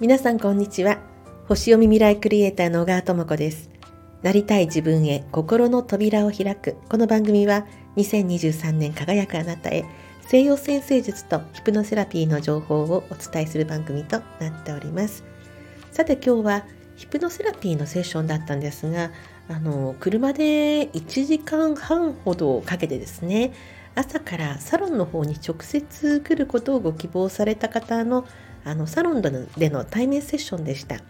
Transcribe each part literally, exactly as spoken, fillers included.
皆さんこんにちは。星読み未来クリエイターの小川智子です。なりたい自分へ心の扉を開くこの番組は、にせんにじゅうさんねん輝くあなたへ、西洋占星術とヒプノセラピーの情報をお伝えする番組となっております。さて、今日はヒプノセラピーのセッションだったんですが、あの車でいちじかんはんほどかけてですね、朝からサロンの方に直接来ることをご希望された方のあのサロンでの対面セッションでした。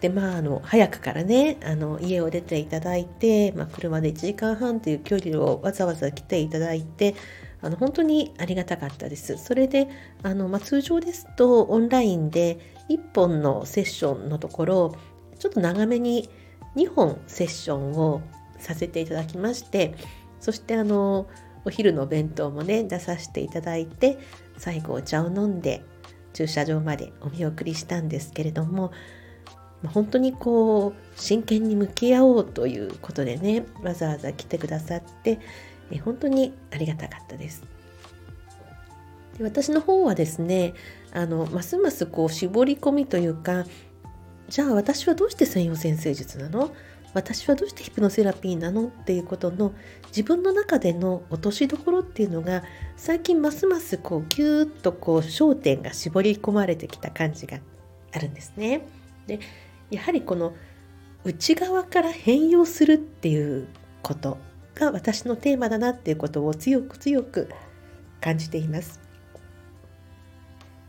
で、まあ、あの早くからね、あの家を出ていただいて、まあ、車でいちじかんはんという距離をわざわざ来ていただいて、あの本当にありがたかったです。それであの、まあ、通常ですとオンラインでいっぽんのセッションのところ、ちょっと長めににほんセッションをさせていただきまして、そしてあのお昼の弁当もね出させていただいて、最後お茶を飲んで駐車場までお見送りしたんですけれども、本当にこう真剣に向き合おうということでね、わざわざ来てくださって、え本当にありがたかったです。で、私の方はですね、あのますますこう絞り込みというか、じゃあ私はどうして西洋占星術なの？私はどうしてヒプノセラピーなのっていうことの自分の中での落としどころっていうのが、最近ますますこうギューッとこう焦点が絞り込まれてきた感じがあるんですね。で、やはりこの内側から変容するっていうことが私のテーマだなっていうことを強く強く感じています。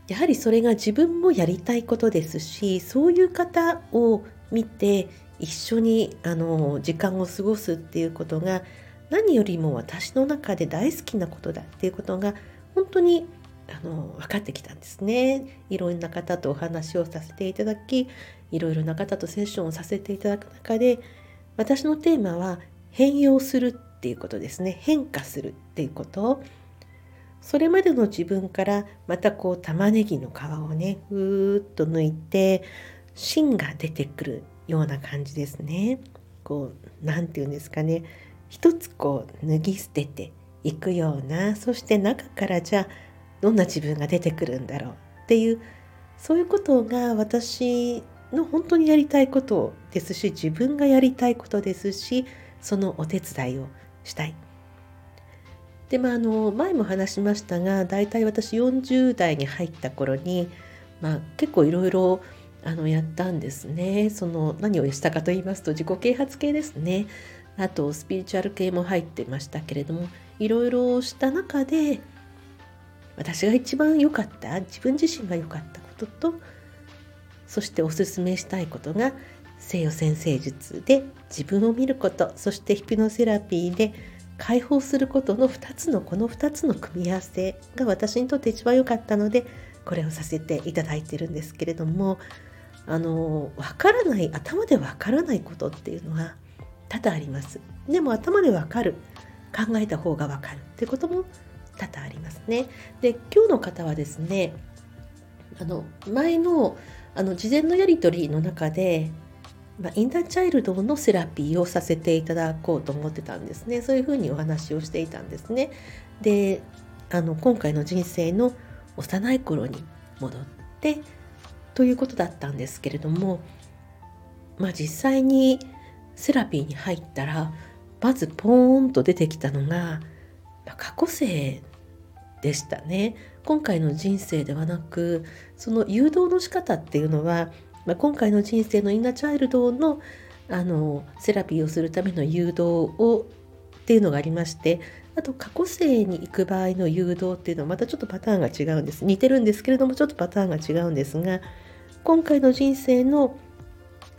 やはりそれが自分もやりたいことですし、そういう方を見て一緒にあの時間を過ごすっていうことが、何よりも私の中で大好きなことだっていうことが本当にあの分かってきたんですね。いろんな方とお話をさせていただき、いろいろな方とセッションをさせていただく中で、私のテーマは変容するっていうことですね。変化するっていうこと。それまでの自分からまたこう玉ねぎの皮をねふーっと抜いて芯が出てくるような感じですね。こうなんていうんですかね、一つこう脱ぎ捨てていくような、そして中からじゃあどんな自分が出てくるんだろうっていう、そういうことが私の本当にやりたいことですし、自分がやりたいことですし、そのお手伝いをしたい。で、まあ、あの前も話しましたが、だいたい私よんじゅうだいに入った頃に、まあ、結構いろいろあのやったんですね。その何をしたかと言いますと、自己啓発系ですね。あとスピリチュアル系も入ってましたけれども、いろいろした中で私が一番良かった、自分自身が良かったことと、そしておすすめしたいことが西洋占星術で自分を見ること、そしてヒプノセラピーで解放することのふたつの、このふたつの組み合わせが私にとって一番良かったので、これをさせていただいているんですけれども、あの分からない、頭で分からないことっていうのは多々あります。でも頭で分かる、考えた方が分かるっていうことも多々ありますね。で、今日の方はですね、あの前のあの事前のやり取りの中で、まあ、インナーチャイルドのセラピーをさせていただこうと思ってたんですね。そういうふうにお話をしていたんですね。で、あの今回の人生の幼い頃に戻ってということだったんですけれども、まあ、実際にセラピーに入ったら、まずポーンと出てきたのが、まあ、過去世でしたね。今回の人生ではなく、その誘導の仕方っていうのは、まあ、今回の人生のインナーチャイルドの、あのセラピーをするための誘導をっていうのがありまして、あと過去世に行く場合の誘導っていうのはまたちょっとパターンが違うんです。似てるんですけれども、ちょっとパターンが違うんですが、今回の人生の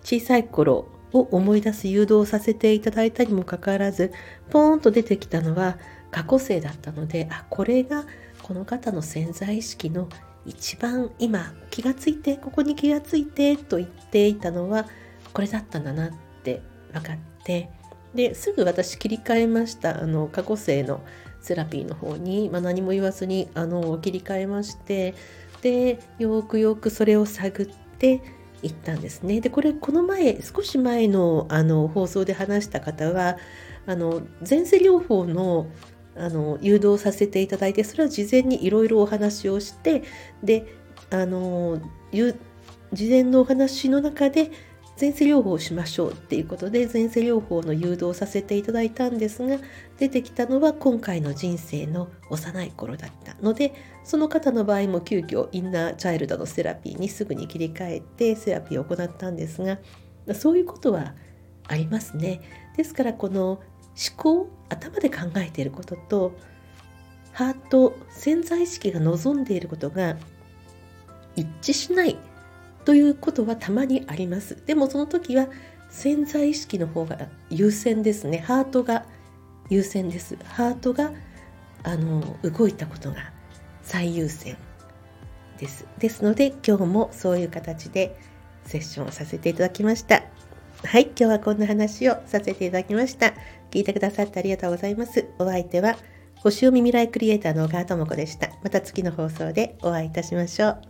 小さい頃を思い出す誘導をさせていただいたにもかかわらず、ポーンと出てきたのは過去世だったので、あ、これがこの方の潜在意識の一番今気がついて、ここに気がついてと言っていたのはこれだったんだなって分かって、ですぐ私切り替えました。あの過去世のセラピーの方に、まあ、何も言わずにあの切り替えまして、でよくよくそれを探って行ったんですね。で、これこの前少し前のあの放送で話した方は、あの前世療法のあの誘導させていただいて、それを事前にいろいろお話をして、であの事前のお話の中で前世療法をしましょうっていうことで前世療法の誘導をさせていただいたんですが、出てきたのは今回の人生の幼い頃だったので、その方の場合も急遽インナーチャイルドのセラピーにすぐに切り替えてセラピーを行ったんですが、そういうことはありますね。ですからこの思考、頭で考えていることとハート、潜在意識が望んでいることが一致しないということはたまにあります。でもその時は潜在意識の方が優先ですね。ハートが優先です。ハートがあの動いたことが最優先です。ですので今日もそういう形でセッションをさせていただきました。はい、今日はこんな話をさせていただきました。聞いてくださってありがとうございます。お相手は星読み未来クリエイターの小川智子でした。また次の放送でお会いいたしましょう。